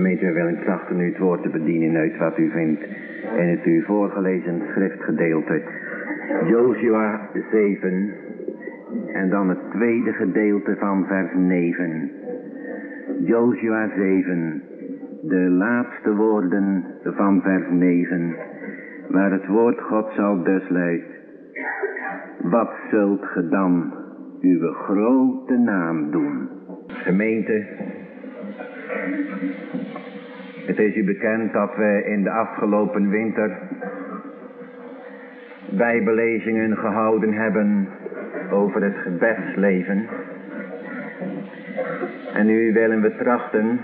gemeente, we willen trachten nu het woord te bedienen uit wat u vindt in het u voorgelezen schriftgedeelte. Jozua 7 en dan het tweede gedeelte van vers 9. Jozua 7, de laatste woorden van vers 9, waar het woord Gods al dus luidt. Wat zult ge dan uw grote naam doen? Gemeente, het is u bekend dat we in de afgelopen winter bijbelezingen gehouden hebben over het gebedsleven. En nu willen we trachten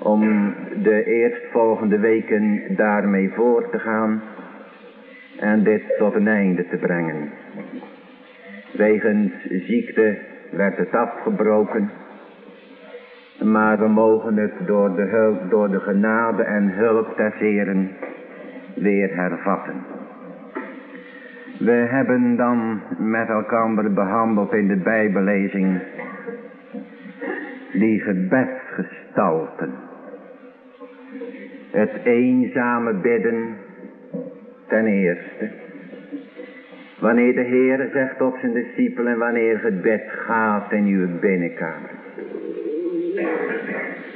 om de eerstvolgende weken daarmee voort te gaan en dit tot een einde te brengen. Wegens ziekte werd het afgebroken, maar we mogen het door de genade en hulp des Heren weer hervatten. We hebben dan met elkaar behandeld in de bijbellezing die gebedsgestalten. Het eenzame bidden ten eerste. Wanneer de Heer zegt op zijn discipelen, wanneer het bed gaat in uw binnenkamer.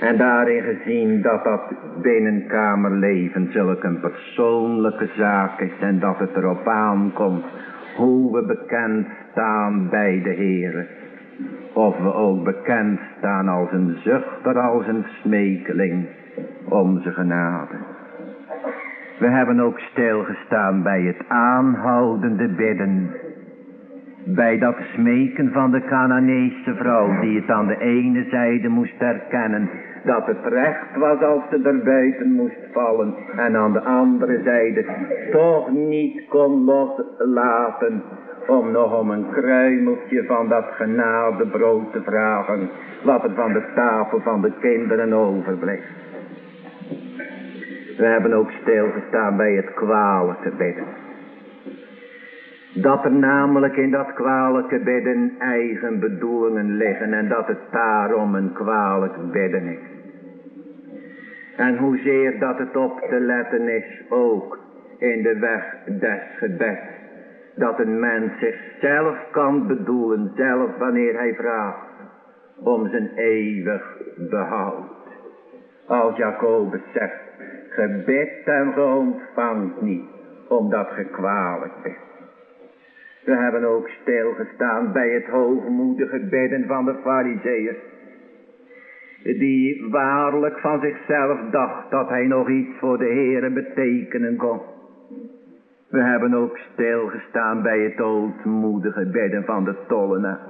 En daarin gezien dat dat binnenkamerleven zulk een persoonlijke zaak is en dat het erop aankomt hoe we bekend staan bij de Heer. Of we ook bekend staan als een zuchter, als een smekeling om zijn genade. We hebben ook stilgestaan bij het aanhoudende bidden. Bij dat smeken van de Kanaanese vrouw die het aan de ene zijde moest herkennen dat het recht was als ze er buiten moest vallen. En aan de andere zijde toch niet kon loslaten om nog om een kruimeltje van dat genadebrood te vragen wat er van de tafel van de kinderen overbleef. We hebben ook stilgestaan bij het kwalijke bidden. Dat er namelijk in dat kwalijke bidden eigen bedoelingen liggen en dat het daarom een kwalijk bidden is. En hoezeer dat het op te letten is ook in de weg des gebeds. Dat een mens zichzelf kan bedoelen, zelf wanneer hij vraagt om zijn eeuwig behoud. Als Jacobus zegt, ge bidt en ge ontvangt niet, omdat ge kwalijk bent. We hebben ook stilgestaan bij het hoogmoedige bidden van de farizeeën, die waarlijk van zichzelf dacht dat hij nog iets voor de Heere betekenen kon. We hebben ook stilgestaan bij het ootmoedige bidden van de tollenaar,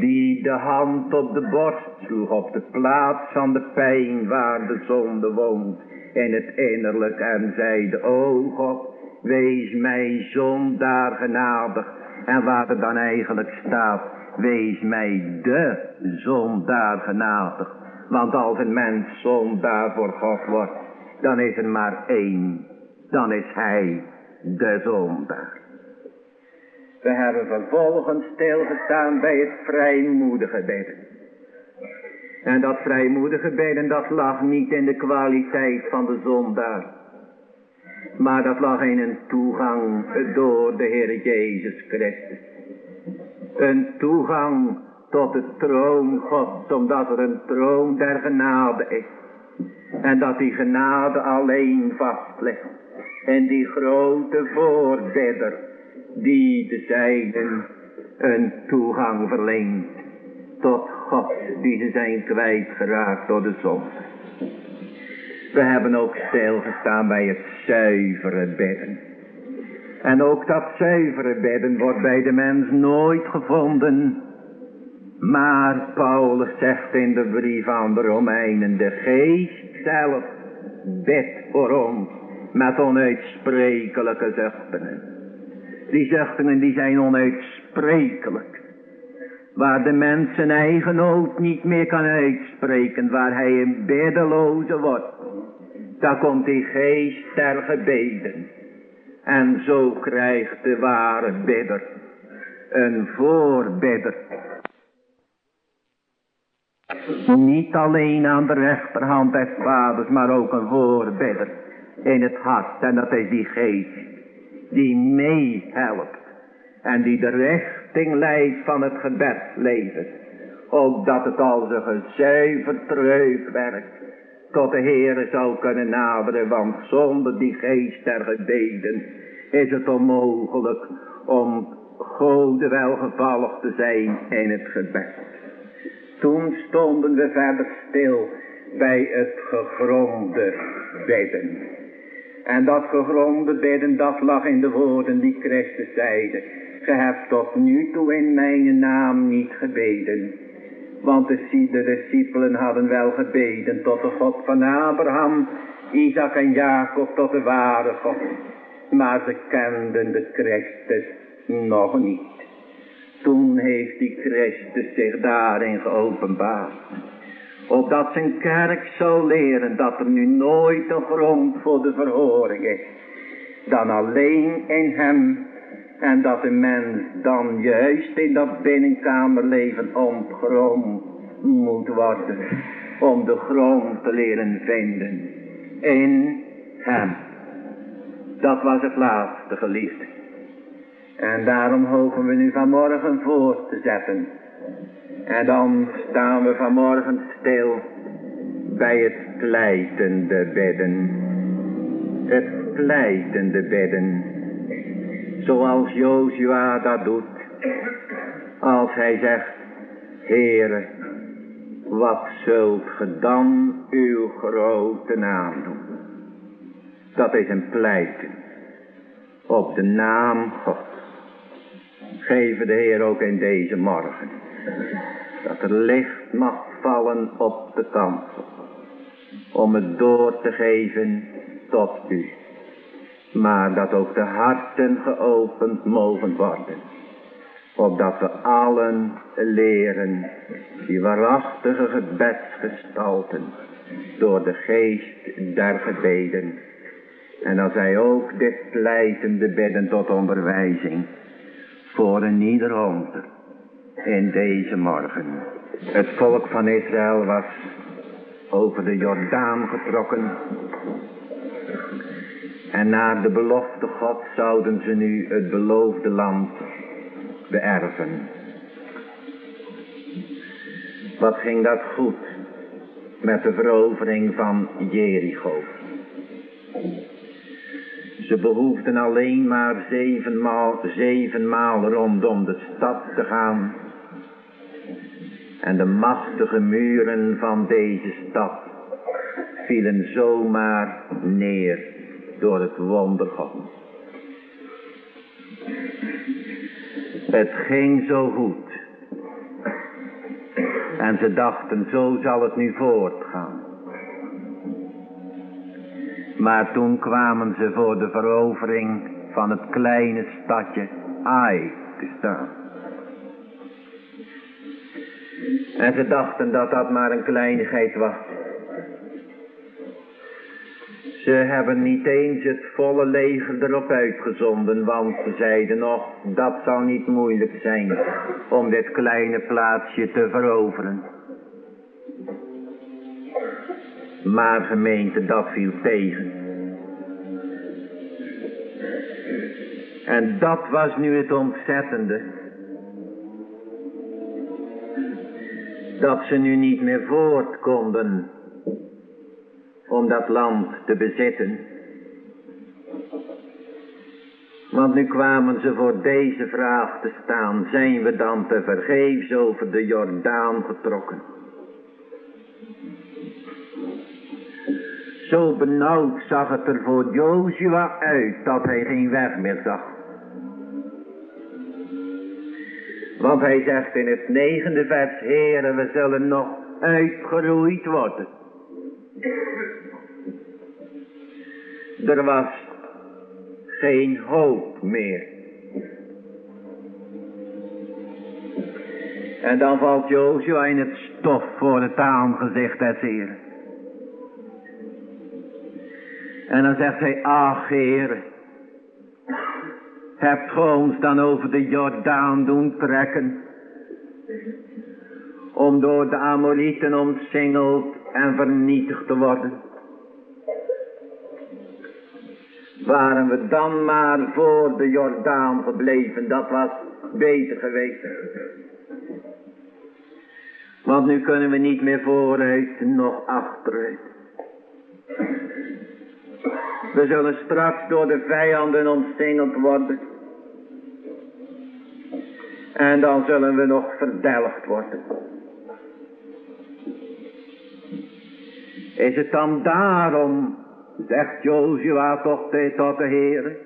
die de hand op de borst sloeg op de plaats van de pijn waar de zonde woont in het innerlijk en zeide, o God, wees mij zondaar genadig. En waar er dan eigenlijk staat, wees mij de zondaar genadig. Want als een mens zondaar voor God wordt, dan is er maar één. Dan is hij de zondaar. We hebben vervolgens stilgestaan bij het vrijmoedige bidden. En dat vrijmoedige bidden, dat lag niet in de kwaliteit van de zondaar. Maar dat lag in een toegang door de Heer Jezus Christus. Een toegang tot de troon Gods, omdat er een troon der genade is. En dat die genade alleen vast ligt. En die grote voorbidder die de zijnen een toegang verleent tot God die ze zijn kwijtgeraakt door de zonde. We hebben ook stilgestaan bij het zuivere bidden. En ook dat zuivere bidden wordt bij de mens nooit gevonden. Maar Paulus zegt in de brief aan de Romeinen, de geest zelf bidt voor ons met onuitsprekelijke zuchtingen. Die zuchtingen die zijn onuitsprekelijk. Waar de mens zijn eigen nood niet meer kan uitspreken. Waar hij een biddeloze wordt. Daar komt die geest ter gebeden. En zo krijgt de ware bidder een voorbidder. Niet alleen aan de rechterhand des vaders, maar ook een voorbidder in het hart. En dat is die geest die meehelpt en die de richting leidt van het gebedsleven. Opdat het als een gezuiverd reukwerk tot de Heere zou kunnen naderen. Want zonder die geest der gebeden is het onmogelijk om God welgevallig te zijn in het gebed. Toen stonden we verder stil bij het gegronde bidden. En dat gegronde bidden, dat lag in de woorden die Christus zeide: "Ge hebt tot nu toe in mijn naam niet gebeden." Want de discipelen hadden wel gebeden tot de God van Abraham, Isaac en Jacob, tot de ware God. Maar ze kenden de Christus nog niet. Toen heeft die Christus zich daarin geopenbaard. Opdat zijn kerk zou leren dat er nu nooit een grond voor de verhoring is dan alleen in hem. En dat de mens dan juist in dat binnenkamerleven ontgrond moet worden. Om de grond te leren vinden in hem. Dat was het laatste, geliefd. En daarom hopen we nu vanmorgen voort te zetten. En dan staan we vanmorgen stil bij het pleitende bidden. Het pleitende bidden. Zoals Jozua dat doet. Als hij zegt: "Heere, wat zult ge dan uw grote naam doen?" Dat is een pleiten op de naam God. Geven de Heer ook in deze morgen dat er licht mag vallen op de kansel, om het door te geven tot u. Maar dat ook de harten geopend mogen worden, opdat we allen leren die waarachtige gebedsgestalten door de geest der gebeden. En als hij ook dit pleitende bidden tot onderwijzing voor een ieder onder in deze morgen. Het volk van Israël was over de Jordaan getrokken. En naar de belofte God zouden ze nu het beloofde land beërven. Wat ging dat goed met de verovering van Jericho? Ze behoefden alleen maar zevenmaal rondom de stad te gaan. En de machtige muren van deze stad vielen zomaar neer door het wonder God. Het ging zo goed. En ze dachten: zo zal het nu voortgaan. Maar toen kwamen ze voor de verovering van het kleine stadje Ai te staan. En ze dachten dat dat maar een kleinigheid was. Ze hebben niet eens het volle leger erop uitgezonden, want ze zeiden nog: dat zal niet moeilijk zijn om dit kleine plaatsje te veroveren. Maar gemeente, dat viel tegen. En dat was nu het ontzettende. Dat ze nu niet meer voort konden om dat land te bezitten. Want nu kwamen ze voor deze vraag te staan: zijn we dan tevergeefs over de Jordaan getrokken? Zo benauwd zag het er voor Jozua uit dat hij geen weg meer zag. Want hij zegt in het 9e vers: "Heere, we zullen nog uitgeroeid worden." Er was geen hoop meer. En dan valt Jozua in het stof voor het aangezicht des Heeren. En dan zegt hij: "Ach Heere, hebt ge ons dan over de Jordaan doen trekken, om door de Amorieten omsingeld en vernietigd te worden. Waren we dan maar voor de Jordaan gebleven, dat was beter geweest. Want nu kunnen we niet meer vooruit, nog achteruit. We zullen straks door de vijanden omsingeld worden. En dan zullen we nog verdelgd worden. Is het dan daarom, zegt Jozua toch tot de Heer,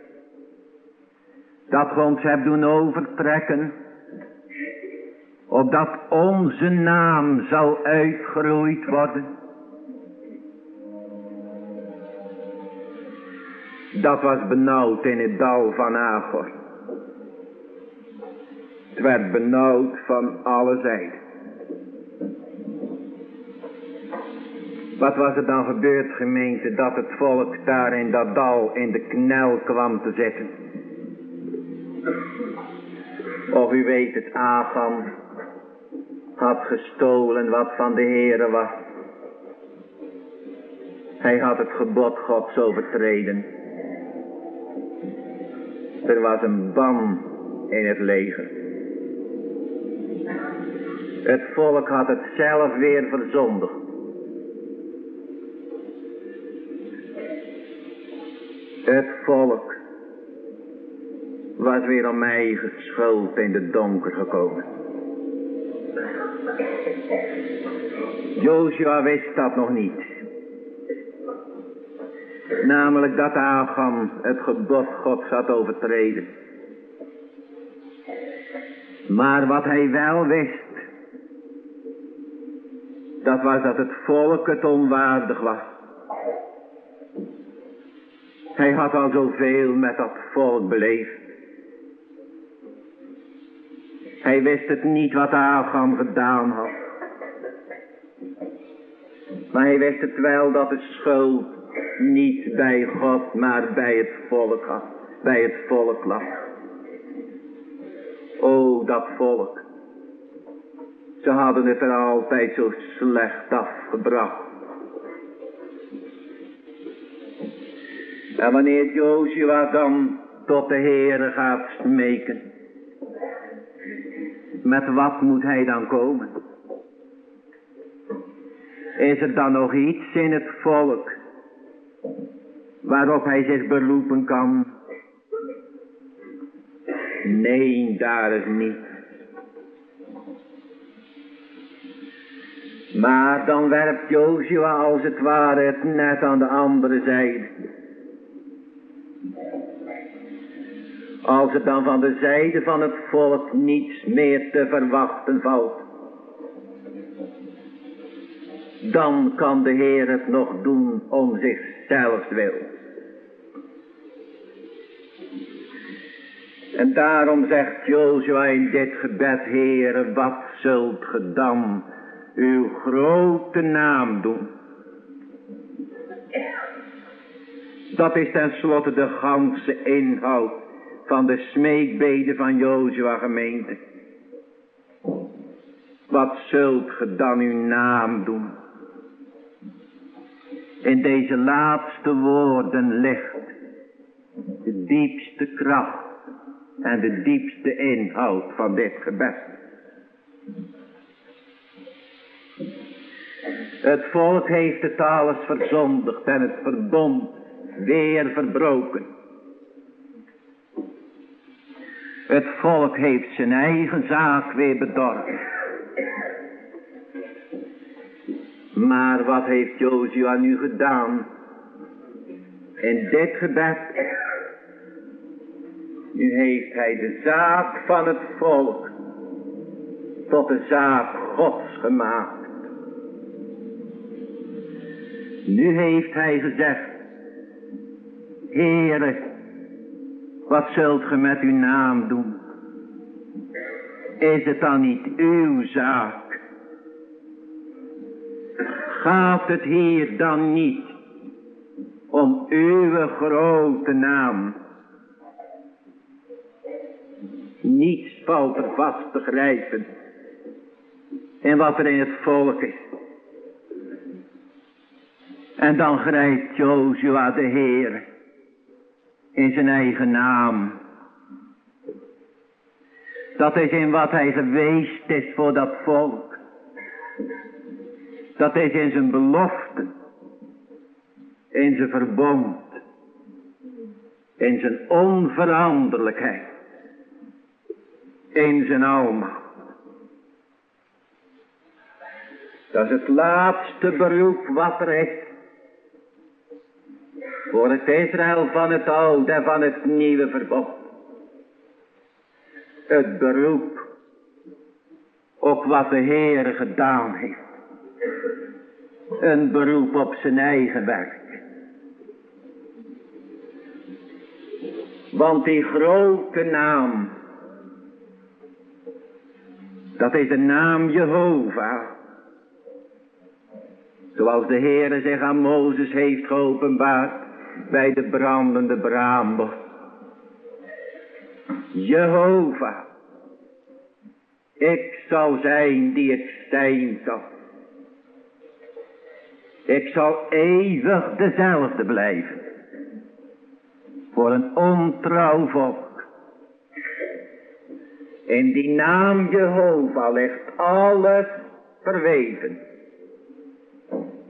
dat we ons hebben doen overtrekken, opdat onze naam zal uitgeroeid worden? Dat was benauwd in het dal van Achor. Het werd benauwd van alle zijden. Wat was er dan gebeurd, gemeente, dat het volk daar in dat dal in de knel kwam te zitten? Of u weet het, Achan had gestolen wat van de Heere was. Hij had het gebod Gods overtreden. Er was een ban in het leger. Het volk had het zelf weer verzondigd. Het volk was weer om eigen schuld in de donker gekomen. Jozua wist dat nog niet. Namelijk dat Achan het gebod Gods had overtreden. Maar wat hij wel wist, dat was dat het volk het onwaardig was. Hij had al zoveel met dat volk beleefd. Hij wist het niet wat Achan gedaan had. Maar hij wist het wel dat de schuld niet bij God, maar bij het volk had. Bij het volk lag. O, dat volk. Ze hadden het er altijd zo slecht afgebracht. En wanneer Jozua dan tot de Heere gaat smeken, met wat moet hij dan komen? Is er dan nog iets in het volk waarop hij zich beroepen kan? Nee, daar is niets. Maar dan werpt Jozua als het ware het net aan de andere zijde. Als er dan van de zijde van het volk niets meer te verwachten valt, dan kan de Heer het nog doen om zichzelf wil. En daarom zegt Jozua in dit gebed: Heere, wat zult ge dan uw grote naam doen? Dat is tenslotte de ganse inhoud van de smeekbeden van Jozua, gemeente. Wat zult ge dan uw naam doen? In deze laatste woorden ligt de diepste kracht en de diepste inhoud van dit gebed. Het volk heeft het alles verzondigd en het verbond weer verbroken. Het volk heeft zijn eigen zaak weer bedorven. Maar wat heeft Jozua nu gedaan? In dit gebed. Nu heeft hij de zaak van het volk tot de zaak Gods gemaakt. Nu heeft hij gezegd: Heere, wat zult ge met uw naam doen? Is het dan niet uw zaak? Gaat het hier dan niet om uw grote naam? Niets valt er vast te grijpen in wat er in het volk is. En dan grijpt Jozua de Heer in zijn eigen naam. Dat is in wat hij geweest is voor dat volk. Dat is in zijn beloften, in zijn verbond, in zijn onveranderlijkheid, in zijn almacht. Dat is het laatste beroep wat er is voor het Israël van het oude en van het nieuwe verbond. Het beroep op wat de Heer gedaan heeft. Een beroep op zijn eigen werk. Want die grote naam, dat is de naam Jehovah. Zoals de Heere zich aan Mozes heeft geopenbaard bij de brandende braambos. Jehovah, ik zal zijn die ik zijn zal. Ik zal eeuwig dezelfde blijven. Voor een ontrouw volk. In die naam Jehovah ligt alles verweven.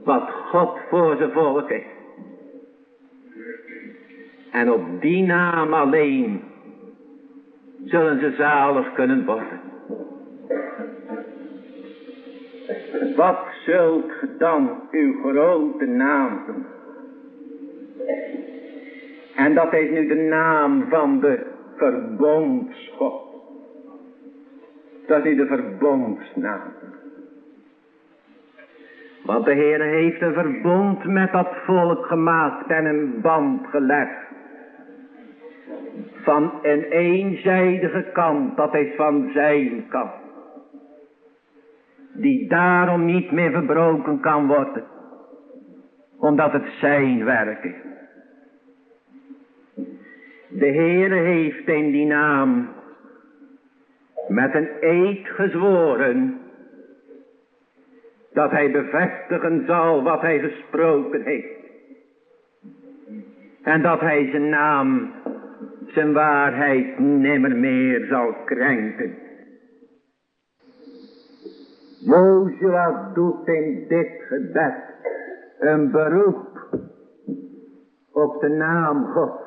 Wat God voor zijn volk is. En op die naam alleen zullen ze zalig kunnen worden. Wat zult ge dan uw grote naam doen? En dat is nu de naam van de verbondsgod. Dat is nu de verbondsnaam. Want de Heer heeft een verbond met dat volk gemaakt en een band gelegd. Van een eenzijdige kant, dat is van zijn kant. Die daarom niet meer verbroken kan worden. Omdat het zijn werk is. De Heere heeft in die naam met een eed gezworen dat hij bevestigen zal wat hij gesproken heeft. En dat hij zijn naam, zijn waarheid nimmer meer zal krenken. Jozua doet in dit gebed een beroep op de naam God.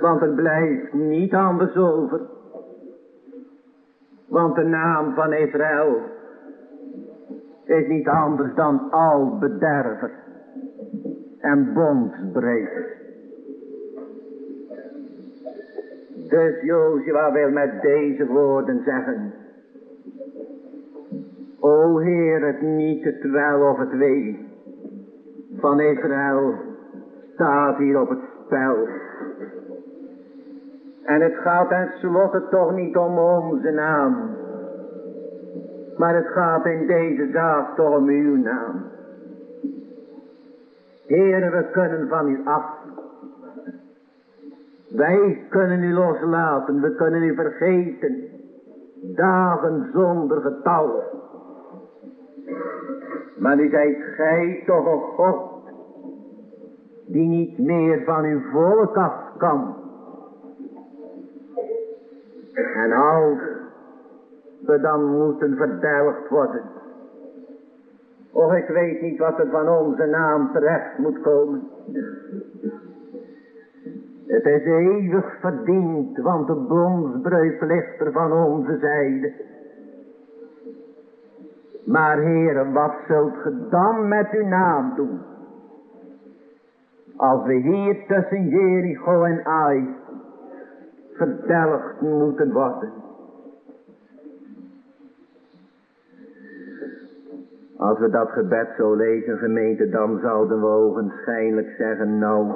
Want er blijft niet anders over. Want de naam van Israël is niet anders dan al bederver en bondsbreker. Dus Jozua wil met deze woorden zeggen: o Heer, het niet het wel of het wee van Israël staat hier op het spel. En het gaat tenslotte toch niet om onze naam. Maar het gaat in deze zaak toch om uw naam. Heer, we kunnen van u af. Wij kunnen u loslaten, we kunnen u vergeten. Dagen zonder getal. Maar u zijt gij toch een God die niet meer van uw volk af kan. En als we dan moeten verdelgd worden. Och, ik weet niet wat er van onze naam terecht moet komen. Het is eeuwig verdiend, want de bondsbreuk ligt er van onze zijde. Maar Heere, wat zult ge dan met uw naam doen? Als we hier tussen Jericho en Ai verdelgd moeten worden. Als we dat gebed zo lezen, gemeente, dan zouden we ogenschijnlijk zeggen: nou,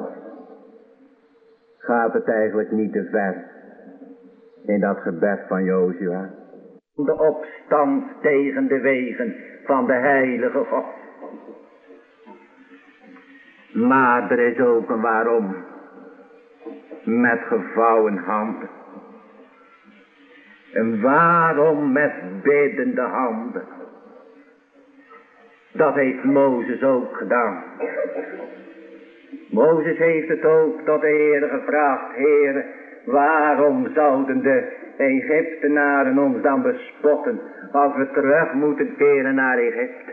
gaat het eigenlijk niet te ver in dat gebed van Jozua. De opstand tegen de wegen van de heilige God. Maar er is ook een waarom. Met gevouwen handen. En waarom met bidende handen? Dat heeft Mozes ook gedaan. Mozes heeft het ook tot de Heer gevraagd. Heer, waarom zouden de Egyptenaren ons dan bespotten als we terug moeten keren naar Egypte?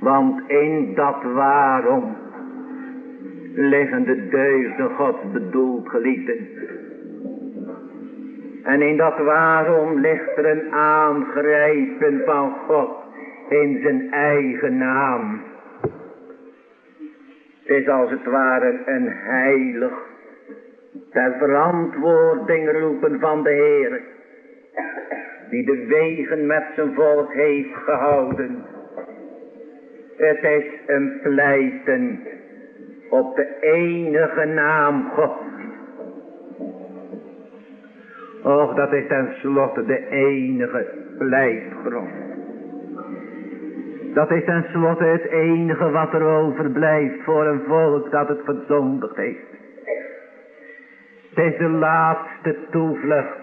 Want in dat waarom liggen de deugden Gods bedoeld, geliefden. En in dat waarom ligt er een aangrijpen van God in zijn eigen naam. Het is als het ware een heilig ter verantwoording roepen van de Heer, die de wegen met zijn volk heeft gehouden. Het is een pleiten op de enige naam God. Och, dat is tenslotte de enige pleitgrond. Dat is tenslotte het enige wat er overblijft voor een volk dat het verzondigd heeft. Het is de laatste toevlucht.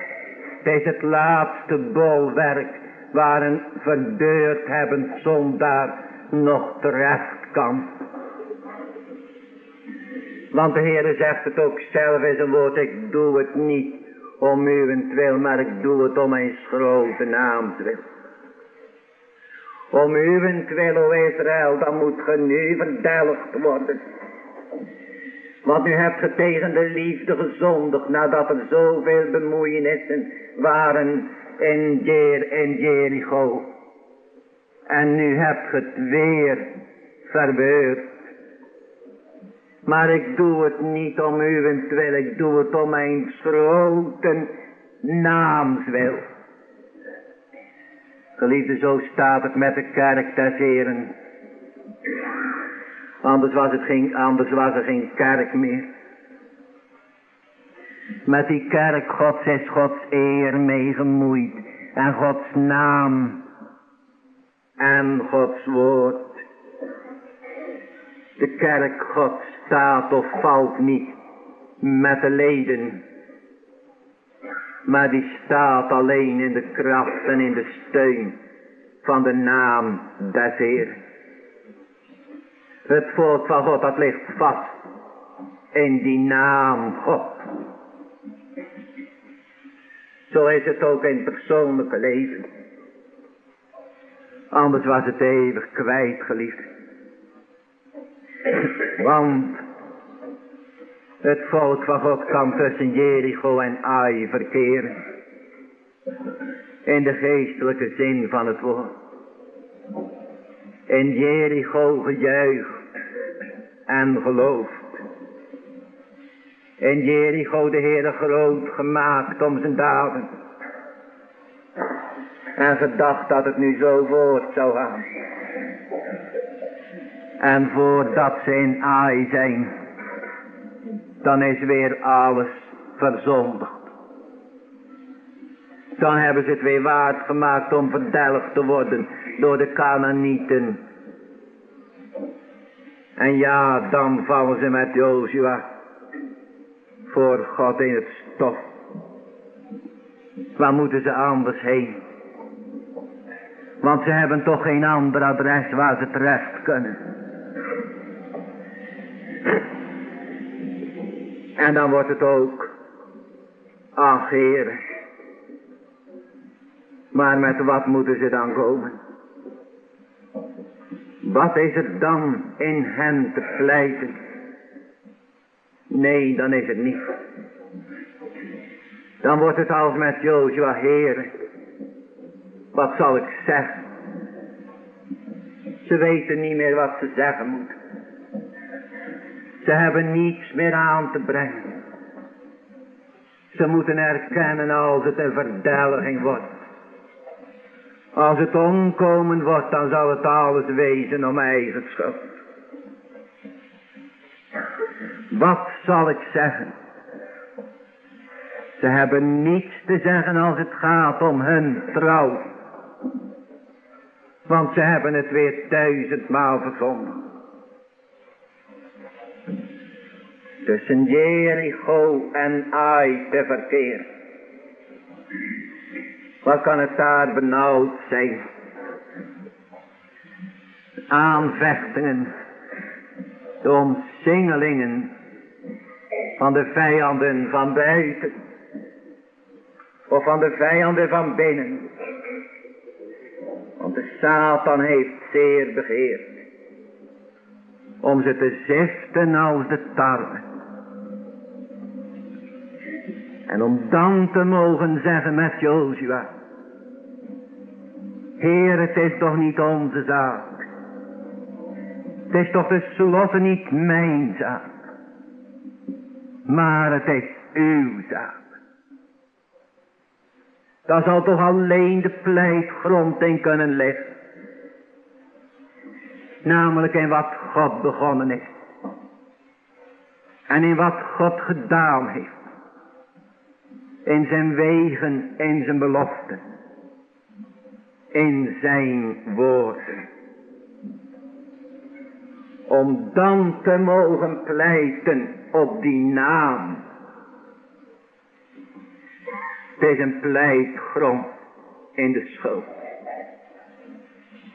Het is het laatste bolwerk waar een verdeurdhebbend zondaar nog terecht kan. Want de Heere zegt het ook zelf in zijn woord. Ik doe het niet om uwentwil, maar ik doe het om mijn grote naams wil. Om uwentwil, o Israël, dan moet ge nu verdelgd worden. Want u hebt ge tegen de liefde gezondigd, nadat er zoveel bemoeienissen waren in Jericho. En nu hebt ge het weer verbeurd. Maar ik doe het niet om uwentwil, ik doe het om mijn grote naamswil. Geliefde, zo staat het met de kerk des Heren. Anders was er geen kerk meer. Met die kerk Gods is Gods eer mee gemoeid. En Gods naam. En Gods woord. De kerk Gods staat of valt niet met de leden. Maar die staat alleen in de kracht en in de steun van de naam des Heeren. Het volk van God, dat ligt vast in die naam God. Zo is het ook in het persoonlijke leven. Anders was het eeuwig kwijt, geliefd. Want het volk van God kan tussen Jericho en Ai verkeren. In de geestelijke zin van het woord. In Jericho gejuicht en geloofd. In Jericho de Heere groot gemaakt om zijn daden. En gedacht dat het nu zo voort zou gaan. En voordat ze in Ai zijn, dan is weer alles verzondigd. Dan hebben ze het weer waard gemaakt om verdelgd te worden door de Kanaanieten. En ja, dan vallen ze met Jozua voor God in het stof. Waar moeten ze anders heen? Want ze hebben toch geen ander adres waar ze terecht kunnen. En dan wordt het ook ageren. Maar met wat moeten ze dan komen? Wat is er dan in hen te pleiten? Nee, dan is het niet. Dan wordt het als met Jozua, Heer. Wat zal ik zeggen? Ze weten niet meer wat ze zeggen moeten. Ze hebben niets meer aan te brengen. Ze moeten erkennen als het een verdelging wordt. Als het onkomen wordt, dan zal het alles wezen om eigen schuld. Wat zal ik zeggen? Ze hebben niets te zeggen als het gaat om hun trouw. Want ze hebben het weer 1000 maal verzonden. Tussen Jericho en Ai te verkeren. Wat kan het daar benauwd zijn? Aanvechtingen, de omsingelingen van de vijanden van buiten of van de vijanden van binnen. Want de Satan heeft zeer begeerd om ze te ziften als de tarwe. En om dan te mogen zeggen met Jozua: Heer, het is toch niet onze zaak. Het is toch tenslotte niet mijn zaak. Maar het is uw zaak. Daar zal toch alleen de pleitgrond in kunnen liggen. Namelijk in wat God begonnen is. En in wat God gedaan heeft. In zijn wegen, in zijn beloften. In zijn woorden. Om dan te mogen pleiten op die naam. Het is een pleitgrond in de schuld.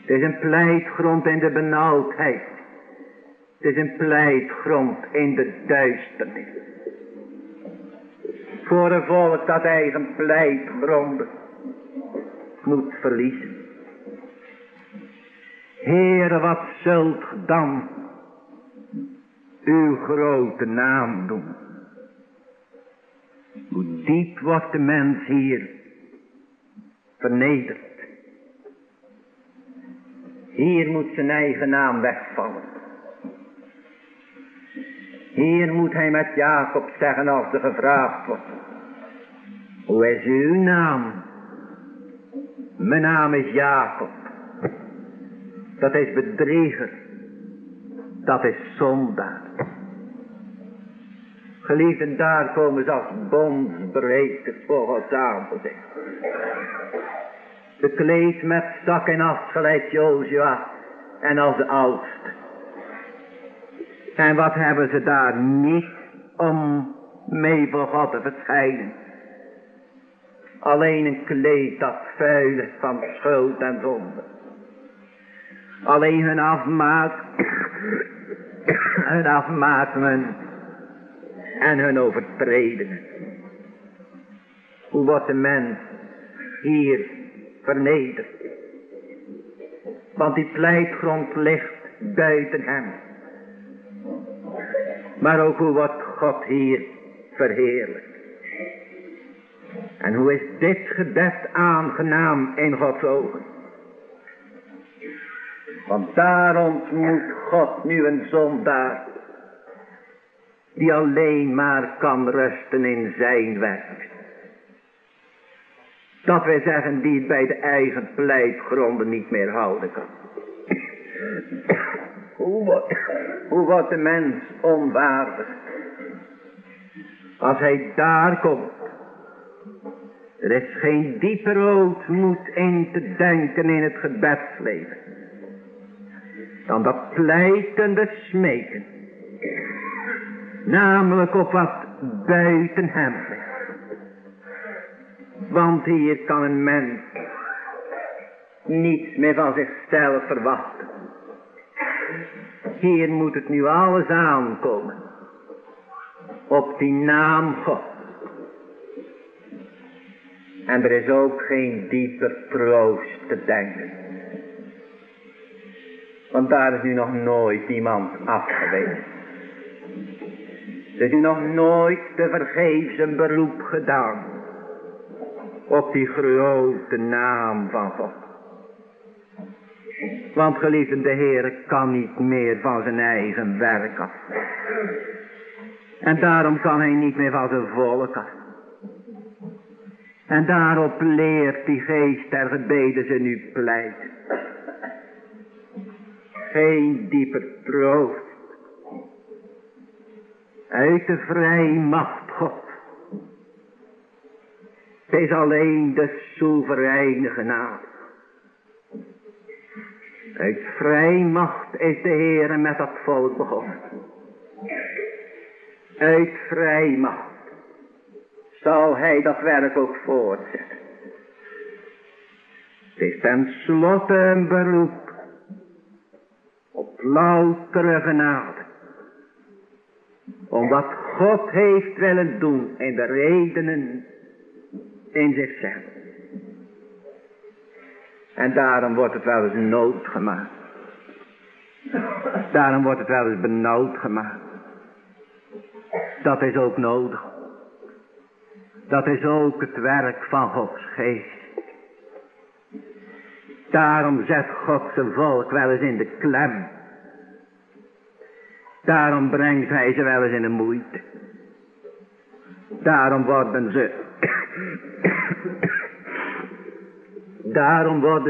Het is een pleitgrond in de benauwdheid. Het is een pleitgrond in de duisternis. Voor een volk dat eigen pleitgronden moet verliezen. Heere, wat zult ge dan uw grote naam doen? Hoe diep wordt de mens hier vernederd. Hier moet zijn eigen naam wegvallen. Hier moet hij met Jacob zeggen als er gevraagd wordt: hoe is uw naam? Mijn naam is Jacob. Dat is bedrieger. Dat is zondaar. Geliefden, daar komen ze als bondsbrekers voor Gods aangezicht. Bekleed met zak en as gelijk Jozua en als de oudste. En wat hebben ze daar niet om mee voor God te verschijnen? Alleen een kleed dat vuil is van schuld en zonde. Alleen hun afmaat, hun afmaten en hun overtredingen. Hoe wordt de mens hier vernederd? Want die pleitgrond ligt buiten hem. Maar ook hoe wordt God hier verheerlijkt. En hoe is dit gebed aangenaam in Gods ogen? Want daar ontmoet God nu een zondaar die alleen maar kan rusten in zijn werk. Dat wij zeggen, die het bij de eigen pleitgronden niet meer houden kan. Hoe wordt de mens onwaardig als hij daar komt? Er is geen dieper ootmoed in te denken in het gebedsleven dan dat pleitende smeken. Namelijk op wat buiten hem ligt. Want hier kan een mens niets meer van zichzelf verwachten. Hier moet het nu alles aankomen op die naam God. En er is ook geen dieper troost te denken. Want daar is nu nog nooit iemand afgewezen. Er is nu nog nooit tevergeefs een beroep gedaan op die grote naam van God. Want geliefden, de Heer kan niet meer van zijn eigen werk af. En daarom kan hij niet meer van zijn volk af. En daarop leert die geest der gebeden ze nu pleiten. Geen dieper troost. Uit de vrije macht God. Het is alleen de soevereine genade. Uit vrije macht is de Heere met dat volk begonnen. Uit vrije macht zal hij dat werk ook voortzetten. Het is tenslotte een beroep op loutere genade. Om wat God heeft willen doen en de redenen in zichzelf. En daarom wordt het wel eens nood gemaakt. Daarom wordt het wel eens benauwd gemaakt. Dat is ook nodig. Dat is ook het werk van Gods geest. Daarom zet God zijn volk wel eens in de klem. Daarom brengt hij ze wel eens in de moeite. Daarom worden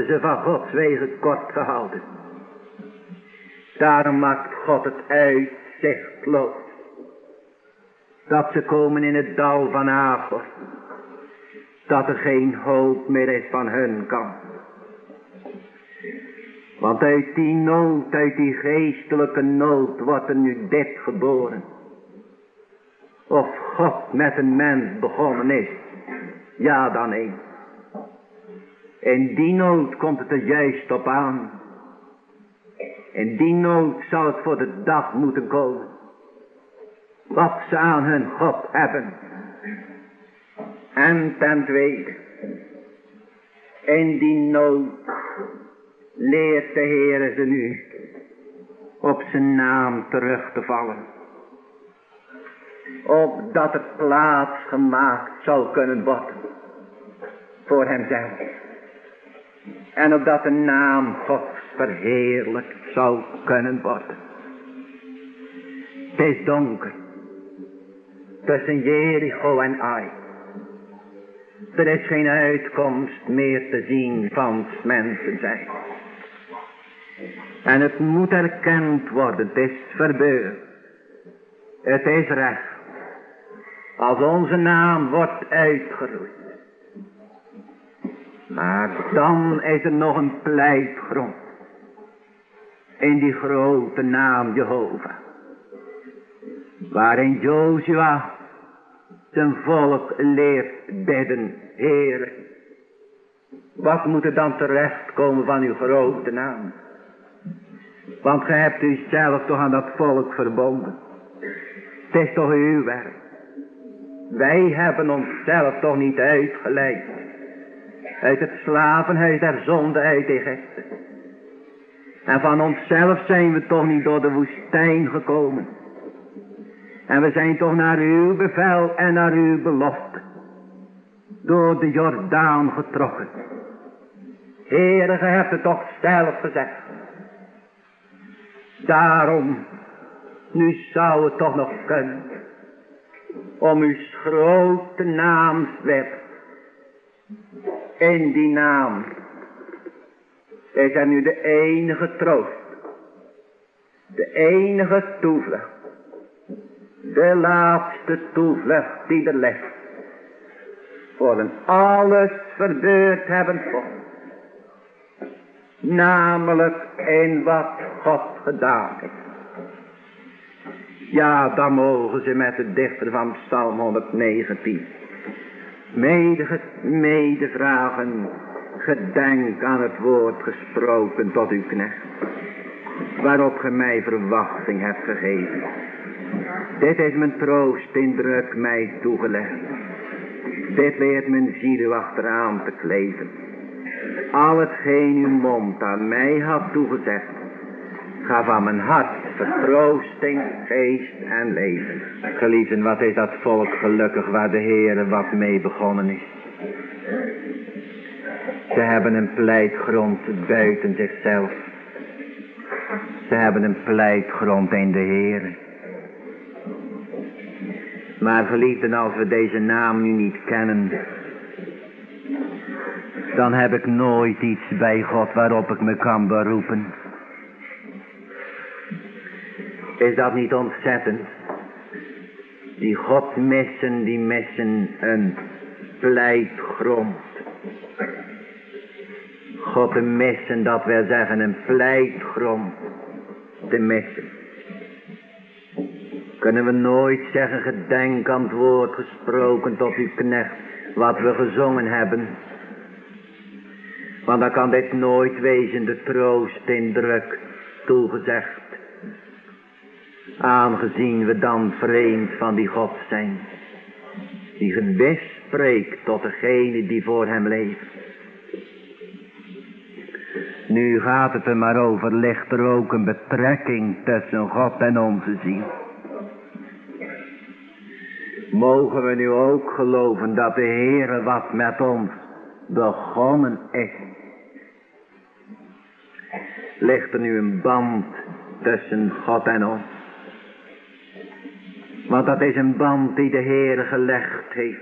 ze van Gods wegen kort gehouden. Daarom maakt God het uitzichtloos. Dat ze komen in het dal van Agor. Dat er geen hoop meer is van hun kant. Want uit die nood, uit die geestelijke nood wordt er nu dit geboren. Of God met een mens begonnen is. Ja dan één. In die nood komt het er juist op aan. In die nood zou het voor de dag moeten komen. Wat ze aan hun God hebben. En ten tweede. In die nood leert de Heere ze nu op zijn naam terug te vallen. Opdat er plaats gemaakt zal kunnen worden voor hemzelf. En opdat de naam Gods verheerlijkt zou kunnen worden. Het is donker tussen Jericho en Ai. Er is geen uitkomst meer te zien van het mensen zijn. En het moet erkend worden, het is verbeurd. Het is recht. Als onze naam wordt uitgeroeid. Maar dan is er nog een pleitgrond. In die grote naam Jehovah. Waarin Jozua zijn volk leert bidden. Heere, wat moet er dan terechtkomen van uw grote naam? Want gij hebt u zelf toch aan dat volk verbonden. Het is toch uw werk. Wij hebben onszelf toch niet uitgeleid. Uit het slavenhuis der zonde uit Egypte. En van onszelf zijn we toch niet door de woestijn gekomen. En we zijn toch naar uw bevel en naar uw belofte. Door de Jordaan getrokken. Heere, gij hebt het toch zelf gezegd. Daarom, nu zou het toch nog kunnen, om uw grote naam wil. In die naam is er nu de enige troost, de enige toevlucht, de laatste toevlucht die er ligt, voor een alles verbeurd hebben voor. Namelijk in wat God gedaan heeft. Ja, dan mogen ze met de dichter van Psalm 119 medevragen, gedenk aan het woord gesproken tot uw knecht, waarop ge mij verwachting hebt gegeven. Dit is mijn troost in druk mij toegelegd. Dit leert mijn ziel achteraan te kleven. Al hetgeen uw mond aan mij had toegezegd, gaf aan mijn hart vertroosting, geest en leven. Geliefden, wat is dat volk gelukkig waar de Heere wat mee begonnen is. Ze hebben een pleitgrond buiten zichzelf. Ze hebben een pleitgrond in de Heere. Maar geliefden, als we deze naam nu niet kennen, dan heb ik nooit iets bij God waarop ik me kan beroepen. Is dat niet ontzettend? Die God missen, die missen een pleitgrond. God te missen, dat wil zeggen een pleitgrond te missen. kunnen we nooit zeggen, gedenk aan het woord gesproken tot uw knecht, wat we gezongen hebben. Want dan kan dit nooit wezen, de troost in druk toegezegd, aangezien we dan vreemd van die God zijn, die gewis spreekt tot degene die voor hem leeft. Nu gaat het er maar over, ligt er ook een betrekking tussen God en onze ziel. Mogen we nu ook geloven dat de Heere wat met ons begonnen is. Ligt er nu een band tussen God en ons. Want dat is een band die de Heere gelegd heeft.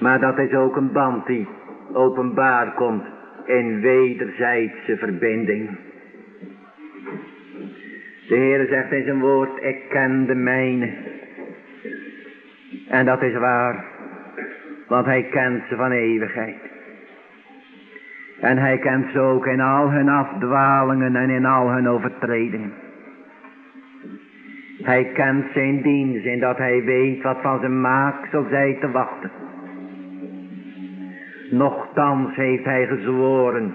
Maar dat is ook een band die openbaar komt in wederzijdse verbinding. De Heere zegt in zijn woord, ik ken de mijne. En dat is waar, want hij kent ze van eeuwigheid. En hij kent ze ook in al hun afdwalingen en in al hun overtredingen. Hij kent ze in die zin dat hij weet wat van zijn maaksel zij te wachten. Nochtans heeft hij gezworen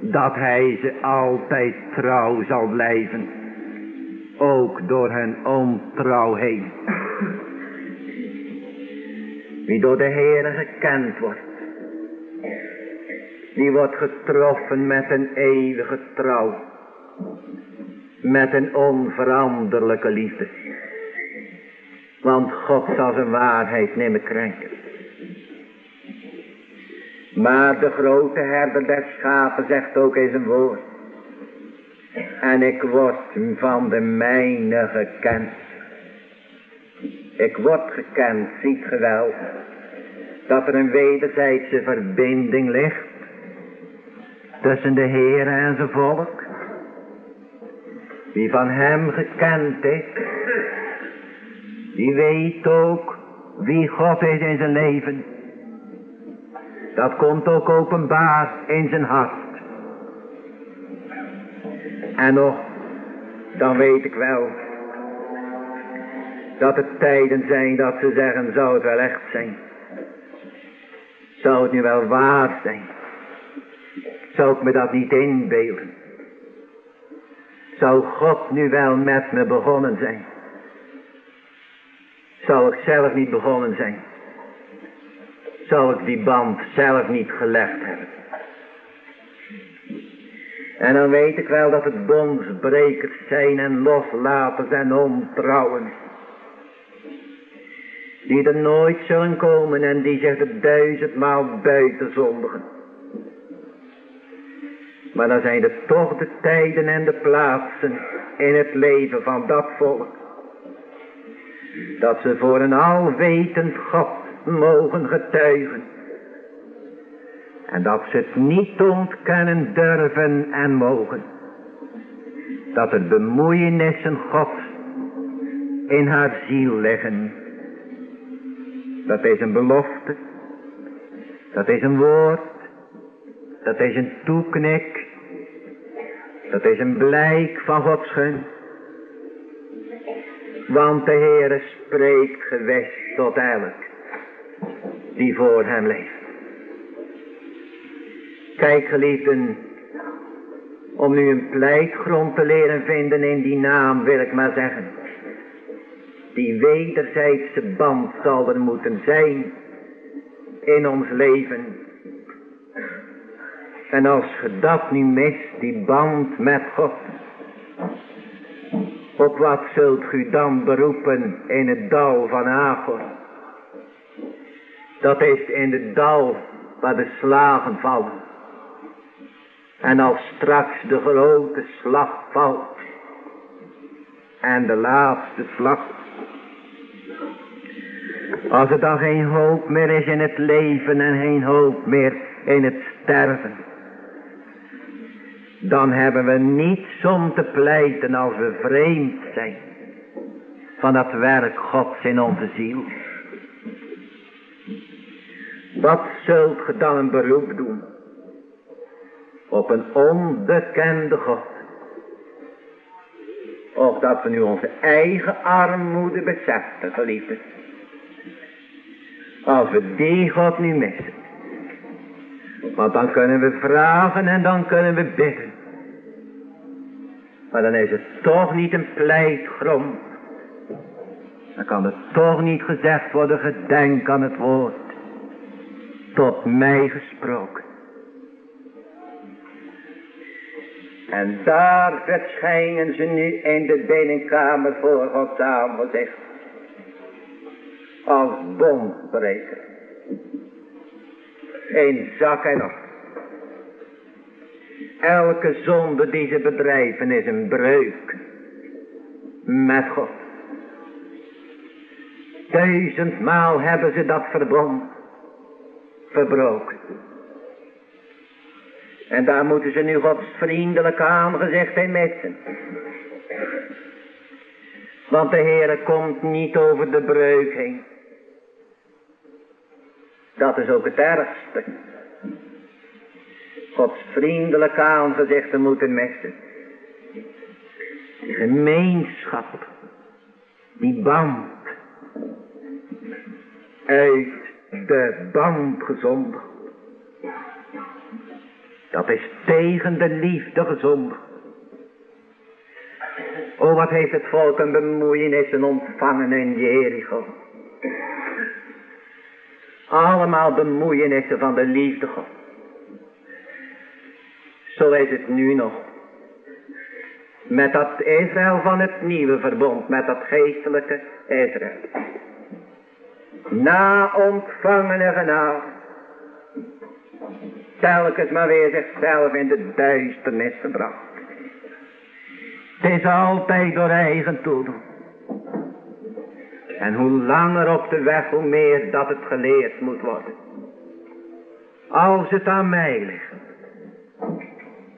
dat hij ze altijd trouw zal blijven, ook door hun ontrouw heen. Wie door de Heere gekend wordt, die wordt getroffen met een eeuwige trouw, met een onveranderlijke liefde. Want God zal zijn waarheid nimmer krenken. Maar de grote herder der schapen zegt ook in zijn woord, en ik word van de mijne gekend. Ik word gekend, ziet ge wel, dat er een wederzijdse verbinding ligt tussen de Heere en zijn volk. Wie van hem gekend is, die weet ook wie God is in zijn leven. Dat komt ook openbaar in zijn hart. En nog, dan weet ik wel dat het tijden zijn dat ze zeggen, zou het wel echt zijn? Zou het nu wel waar zijn? Zou ik me dat niet inbeelden? Zou God nu wel met me begonnen zijn? Zou ik zelf niet begonnen zijn? Zou ik die band zelf niet gelegd hebben? En dan weet ik wel dat het bondsbrekers zijn en loslaters en ontrouwen, die er nooit zullen komen en die zich er 1000 maal buiten zondigen. Maar dan zijn er toch de tijden en de plaatsen in het leven van dat volk, dat ze voor een alwetend God mogen getuigen. En dat ze het niet ontkennen durven en mogen. Dat er bemoeienissen Gods in haar ziel liggen. Dat is een belofte. Dat is een woord. Dat is een toeknik. Dat is een blijk van Gods gun. Want de Heere spreekt gewis tot elk die voor hem leeft. Kijk, geliefden, om nu een pleitgrond te leren vinden in die naam, wil ik maar zeggen. Die wederzijdse band zal er moeten zijn in ons leven. En als je dat niet mist, die band met God, op wat zult u dan beroepen in het dal van Achor? Dat is in het dal waar de slagen vallen. En als straks de grote slag valt, en de laatste slag, als er dan geen hoop meer is in het leven en geen hoop meer in het sterven, dan hebben we niets om te pleiten als we vreemd zijn van dat werk Gods in onze ziel. Wat zult ge dan een beroep doen op een onbekende God? Of dat we nu onze eigen armoede beseffen, geliefden. Als we die God nu missen. Want dan kunnen we vragen en dan kunnen we bidden. Maar dan is het toch niet een pleitgrond. Dan kan het toch niet gezegd worden, gedenk aan het woord. Tot mij gesproken. En daar verschijnen ze nu in de binnenkamer voor Gods aangezicht. Als bondsbreker. In zak en as. Elke zonde die ze bedrijven is een breuk met God. 1000 maal hebben ze dat verbond verbroken. En daar moeten ze nu Gods vriendelijk aangezicht in missen. Want de Heere komt niet over de breuk heen. Dat is ook het ergste. Gods vriendelijke aangezichten moeten missen. Die gemeenschap. Die band. Uit de band gezondigd. Dat is tegen de liefde gezondigd. O, wat heeft het volk een bemoeienissen ontvangen in Jericho. Allemaal bemoeienissen van de liefde God. Zo is het nu nog. Met dat Israël van het nieuwe verbond. Met dat geestelijke Israël. Na ontvangene genade. Telkens maar weer zichzelf in de duisternis gebracht. Het is altijd door eigen toedoen. En hoe langer op de weg, hoe meer dat het geleerd moet worden. Als het aan mij ligt,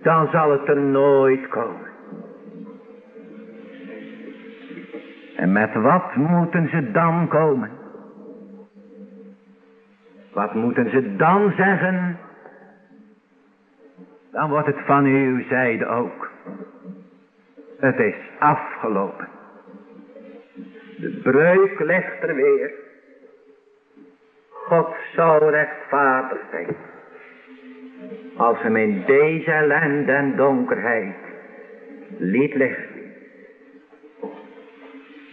dan zal het er nooit komen. En met wat moeten ze dan komen? Wat moeten ze dan zeggen? Dan wordt het van uw zijde ook. Het is afgelopen. De breuk ligt er weer. God zou rechtvaardig zijn. Als hem in deze ellende en donkerheid liet liggen.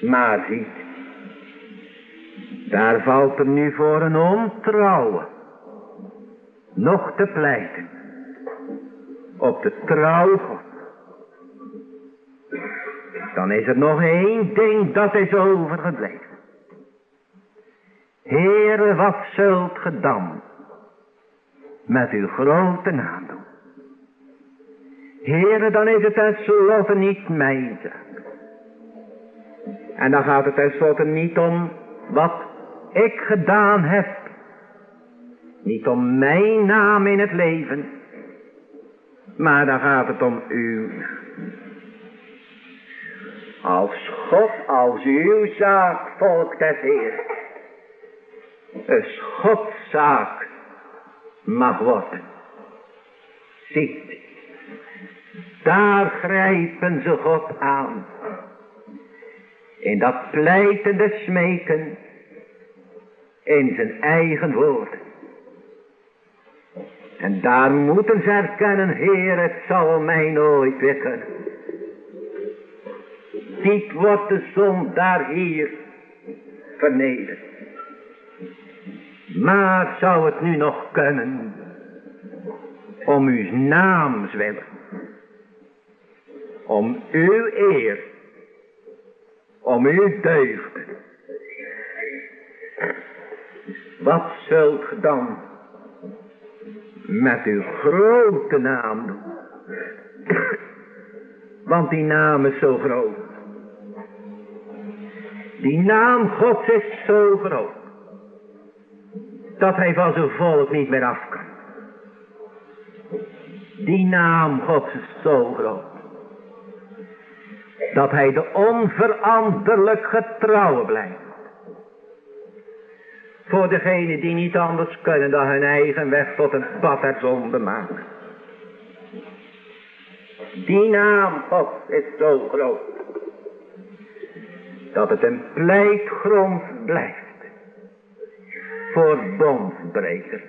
Maar ziet, daar valt er nu voor een ontrouwe nog te pleiten. Op de trouw God. Dan is er nog één ding dat is overgebleven. Heere, wat zult ge dan met uw grote naam doen? Heere, dan is het tenslotte niet mijn zaak. En dan gaat het tenslotte niet om wat ik gedaan heb. Niet om mijn naam in het leven. Maar dan gaat het om uw naam. Als God, als uw zaak, volk des Heer, dus Gods zaak mag worden. Ziet, daar grijpen ze God aan. In dat pleitende smeken, in zijn eigen woorden. En daar moeten ze erkennen, Heer, het zal mij nooit weer kunnen. Niet wordt de zondaar hier vernederd. Maar zou het nu nog kunnen. Om uw naams willen. Om uw eer. Om uw deugd. Wat zult ge dan met uw grote naam doen? Want die naam is zo groot. Die naam Gods is zo groot. Dat hij van zijn volk niet meer af kan. Die naam Gods is zo groot. Dat hij de onveranderlijk getrouwe blijft. Voor degenen die niet anders kunnen dan hun eigen weg tot een pad der zonde maken. Die naam Gods is zo groot. dat het een pleitgrond blijft voor bondsbrekers.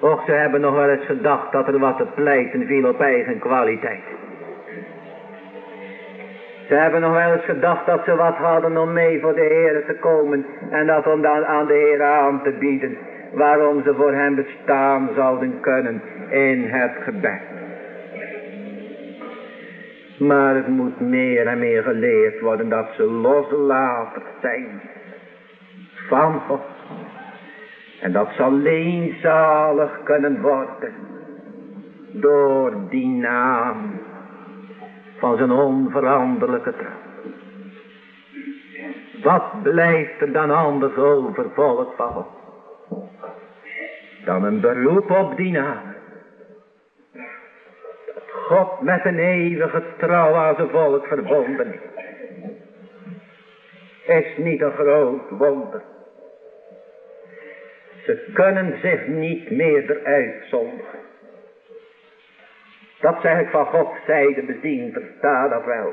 Och, ze hebben nog wel eens gedacht dat er wat te pleiten viel op eigen kwaliteit. Ze hebben nog wel eens gedacht dat ze wat hadden om mee voor de Heer te komen en dat om dan aan de Heer aan te bieden, waarom ze voor hem bestaan zouden kunnen in het gebed. Maar het moet meer en meer geleerd worden dat ze loslatend zijn van God. En dat ze alleen zalig kunnen worden door die naam van zijn onveranderlijke trouw. Wat blijft er dan anders over voor het volk dan een beroep op die naam? Dat God met een eeuwige trouw aan zijn volk verbonden is. Is niet een groot wonder. Ze kunnen zich niet meer eruit zondigen. Dat zeg ik van Gods zijde bezien, versta dat wel.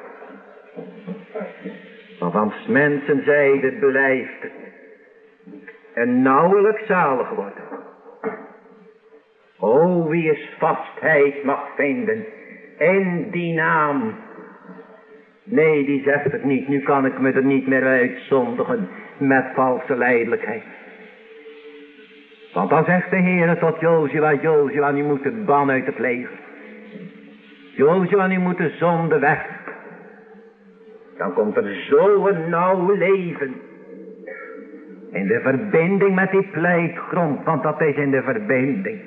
Maar van mensen zijde blijft het en nauwelijks zalig worden. O, wie eens vastheid mag vinden in die naam. Nee, die zegt het niet, nu kan ik me er niet meer uitzondigen met valse lijdelijkheid. Want dan zegt de Heer tot Jozua, Jozua, nu moet de ban uit het leger. Jozua, nu moet de zonde weg. Dan komt er zo'n nauw leven in de verbinding met die pleitgrond, want dat is in de verbinding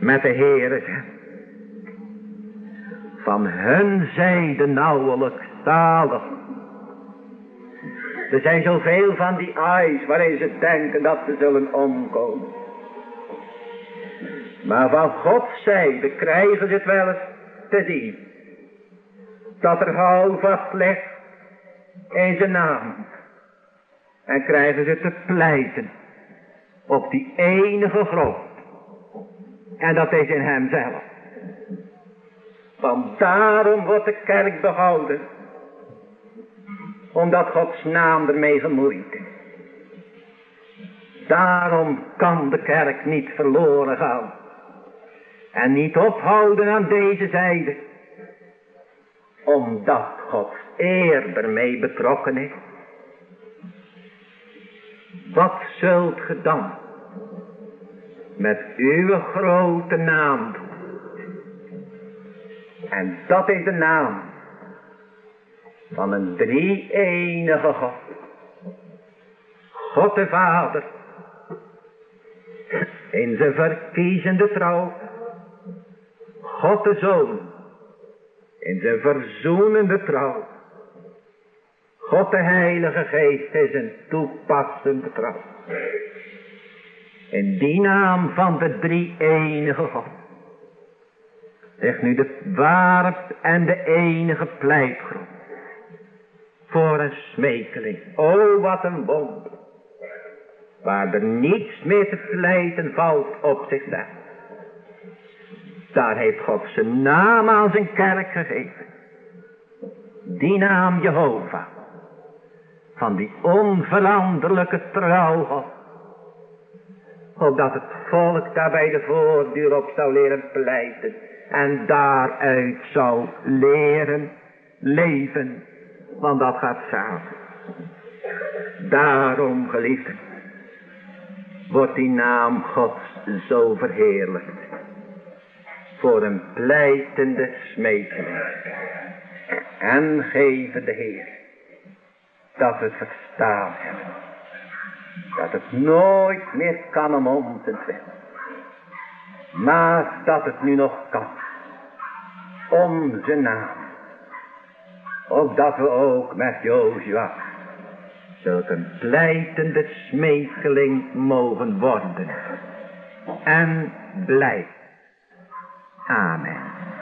met de Heer. Van hun zijde nauwelijks zalig. Er zijn zoveel van die eyes waarin ze denken dat ze zullen omkomen. Maar van Gods zijde krijgen ze het wel eens te zien. Dat er houvast ligt in zijn naam. En krijgen ze te pleiten op die enige grond. En dat is in hemzelf. Want daarom wordt de kerk behouden. Omdat Gods naam ermee gemoeid is. Daarom kan de kerk niet verloren gaan. En niet ophouden aan deze zijde. Omdat Gods eer ermee betrokken is. Wat zult ge dan met uw grote naam doen? En dat is de naam van een drie-enige God. God de Vader. In zijn verkiezende trouw. God de Zoon. In zijn verzoenende trouw. God de Heilige Geest is een toepassende trouw. In die naam van de drie-enige God ligt nu de ware en de enige pleitgrond voor een smekeling. O, wat een wonder. Waar er niets meer te pleiten valt op zichzelf. Daar heeft God zijn naam aan zijn kerk gegeven. Die naam Jehovah. Van die onveranderlijke trouw God. Opdat het volk daarbij de voordeur op zou leren pleiten. En daaruit zou leren leven. Want dat gaat samen. Daarom, geliefden, wordt die naam Gods zo verheerlijkt. Voor een pleitende smekeling. En geven de Heer dat we het verstaan hebben. Dat het nooit meer kan om ons te willen. Maar dat het nu nog kan. Om zijn naam. Opdat we ook met Jozua zulke pleitende smekeling mogen worden en blijven. Amen.